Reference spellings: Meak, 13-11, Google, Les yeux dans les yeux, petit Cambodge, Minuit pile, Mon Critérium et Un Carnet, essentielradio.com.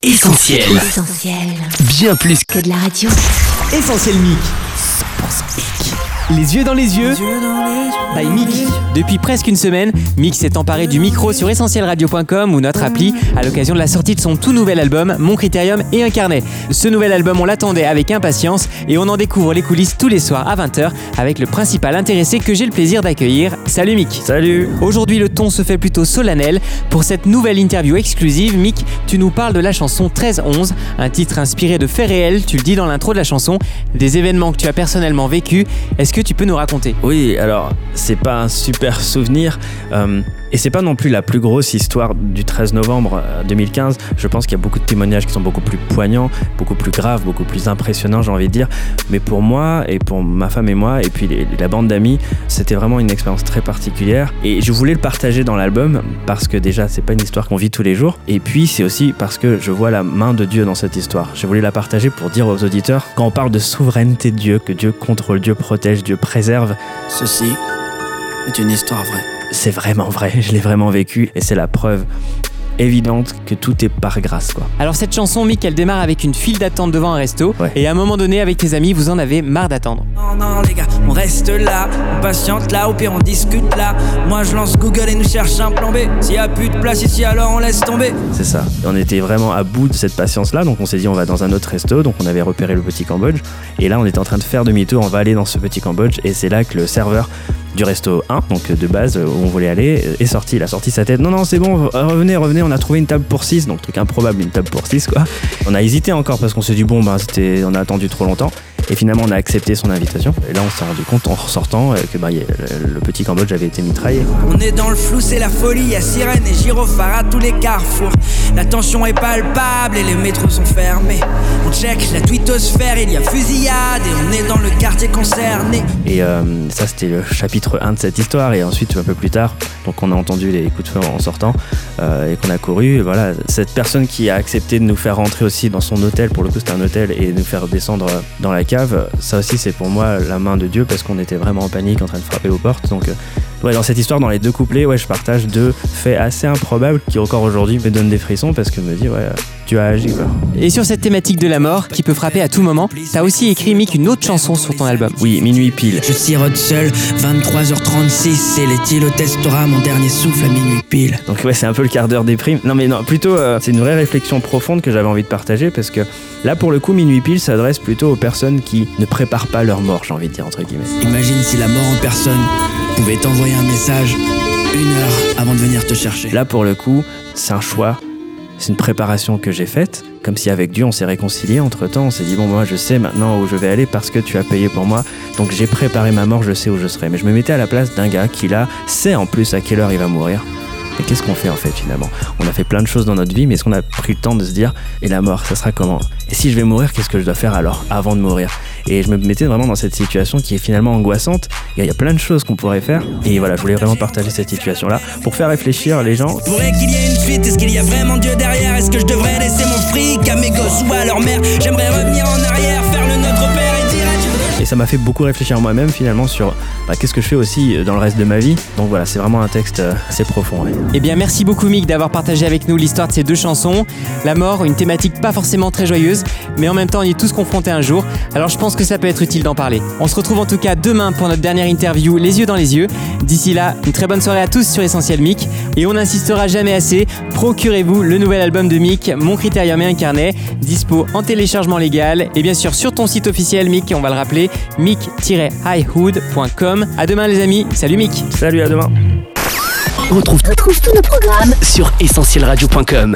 Essentiel. Bien plus que de la radio. Essentiel Meak. 100% Meak. Les yeux dans les yeux. By Meak. Depuis presque une semaine, Meak s'est emparé du micro sur essentielradio.com ou notre appli à l'occasion de la sortie de son tout nouvel album Mon Critérium et Un Carnet. Ce nouvel album, on l'attendait avec impatience et on en découvre les coulisses tous les soirs à 20h avec le principal intéressé que j'ai le plaisir d'accueillir. Salut Meak. Salut. Aujourd'hui, le ton se fait plutôt solennel. Pour cette nouvelle interview exclusive, Meak, tu nous parles de la chanson 13-11, un titre inspiré de faits réels, tu le dis dans l'intro de la chanson, des événements que tu as personnellement vécu. Est-ce que tu peux nous raconter ? Oui, alors c'est pas un super souvenir et c'est pas non plus la plus grosse histoire du 13 novembre 2015. Je pense qu'il y a beaucoup de témoignages qui sont beaucoup plus poignants, beaucoup plus graves, beaucoup plus impressionnants, j'ai envie de dire. Mais pour moi et pour ma femme et moi et puis la bande d'amis, c'était vraiment une expérience très particulière et je voulais le partager dans l'album parce que déjà c'est pas une histoire qu'on vit tous les jours et puis c'est aussi parce que je vois la main de Dieu dans cette histoire. Je voulais la partager pour dire aux auditeurs, quand on parle de souveraineté de Dieu, que Dieu contrôle, Dieu protège, Dieu préserve, ceci est une histoire vraie. C'est vraiment vrai, je l'ai vraiment vécu et c'est la preuve évidente que tout est par grâce, quoi. Alors cette chanson, Meak, elle démarre avec une file d'attente devant un resto, ouais. Et à un moment donné, avec tes amis, vous en avez marre d'attendre. Non les gars, on reste là, on patiente là, au pire on discute là. Moi je lance Google et nous cherche un plan B. S'il y a plus de place ici, alors on laisse tomber. C'est ça. On était vraiment à bout de cette patience là, donc on s'est dit on va dans un autre resto, donc on avait repéré le petit Cambodge. Et là on était en train de faire demi-tour, on va aller dans ce petit Cambodge et c'est là que le serveur du resto 1, donc de base où on voulait aller, est sorti. Il a sorti sa tête. Non, c'est bon, revenez, on a trouvé une table pour 6, donc truc improbable, une table pour 6 quoi. On a hésité encore parce qu'on s'est dit on a attendu trop longtemps. Et finalement, on a accepté son invitation. Et là, on s'est rendu compte en ressortant que le petit Cambodge avait été mitraillé. On est dans le flou, c'est la folie. Y'a sirène et gyrophare à tous les carrefours. La tension est palpable et les métros sont fermés. On check la twittosphère, il y a fusillade et on est dans le quartier concerné. Et ça, c'était le chapitre 1 de cette histoire. Et ensuite, un peu plus tard, donc on a entendu les coups de feu en sortant et qu'on a couru. Et voilà, cette personne qui a accepté de nous faire rentrer aussi dans son hôtel, pour le coup, c'était un hôtel, et nous faire descendre dans la cave. Ça aussi c'est pour moi la main de Dieu parce qu'on était vraiment en panique en train de frapper aux portes, donc ouais, dans cette histoire, dans les deux couplets, ouais, je partage deux faits assez improbables qui encore aujourd'hui me donnent des frissons parce que me dit ouais, tu as agi quoi. Et sur cette thématique de la mort qui peut frapper à tout moment, t'as aussi écrit, Meak, une autre chanson sur ton album. Oui, Minuit pile. Je sirote seul, 23h36, c'est l'éthylotest aura mon dernier souffle à minuit pile. Donc ouais, c'est un peu le quart d'heure déprime. Non, plutôt c'est une vraie réflexion profonde que j'avais envie de partager parce que là pour le coup, Minuit pile s'adresse plutôt aux personnes qui ne préparent pas leur mort, j'ai envie de dire entre guillemets. Imagine si la mort en personne pouvait t'envoyer un message 1 heure avant de venir te chercher. Là pour le coup, c'est un choix, c'est une préparation que j'ai faite, comme si avec Dieu on s'est réconcilié entre temps, on s'est dit moi je sais maintenant où je vais aller parce que tu as payé pour moi, donc j'ai préparé ma mort, je sais où je serai. Mais je me mettais à la place d'un gars qui là sait en plus à quelle heure il va mourir. Mais qu'est-ce qu'on fait en fait finalement ? On a fait plein de choses dans notre vie, mais est-ce qu'on a pris le temps de se dire et la mort, ça sera comment ? Et si je vais mourir, qu'est-ce que je dois faire alors avant de mourir ? Et je me mettais vraiment dans cette situation qui est finalement angoissante. Il y a plein de choses qu'on pourrait faire. Et voilà, je voulais vraiment partager cette situation-là pour faire réfléchir les gens. Pourrait qu'il y ait une suite ? Est-ce qu'il y a vraiment Dieu derrière ? Est-ce que je devrais laisser mon fric à mes gosses ou à leur mère ? J'aimerais revenir en arrière, faire le Notre Père. Et ça m'a fait beaucoup réfléchir à moi-même finalement sur qu'est-ce que je fais aussi dans le reste de ma vie. Donc voilà, c'est vraiment un texte assez profond. Ouais. Eh bien merci beaucoup Meak d'avoir partagé avec nous l'histoire de ces deux chansons. La mort, une thématique pas forcément très joyeuse, mais en même temps on y est tous confrontés un jour. Alors je pense que ça peut être utile d'en parler. On se retrouve en tout cas demain pour notre dernière interview Les yeux dans les yeux. D'ici là, une très bonne soirée à tous sur Essentiel Meak. Et on n'insistera jamais assez, procurez-vous le nouvel album de Meak, Mon Critérium et Un Carnet, dispo en téléchargement légal et bien sûr sur ton site officiel Meak, on va le rappeler, mick-highhood.com. À demain les amis, salut Meak. Salut, à demain. On retrouve tous nos programmes sur essentielradio.com.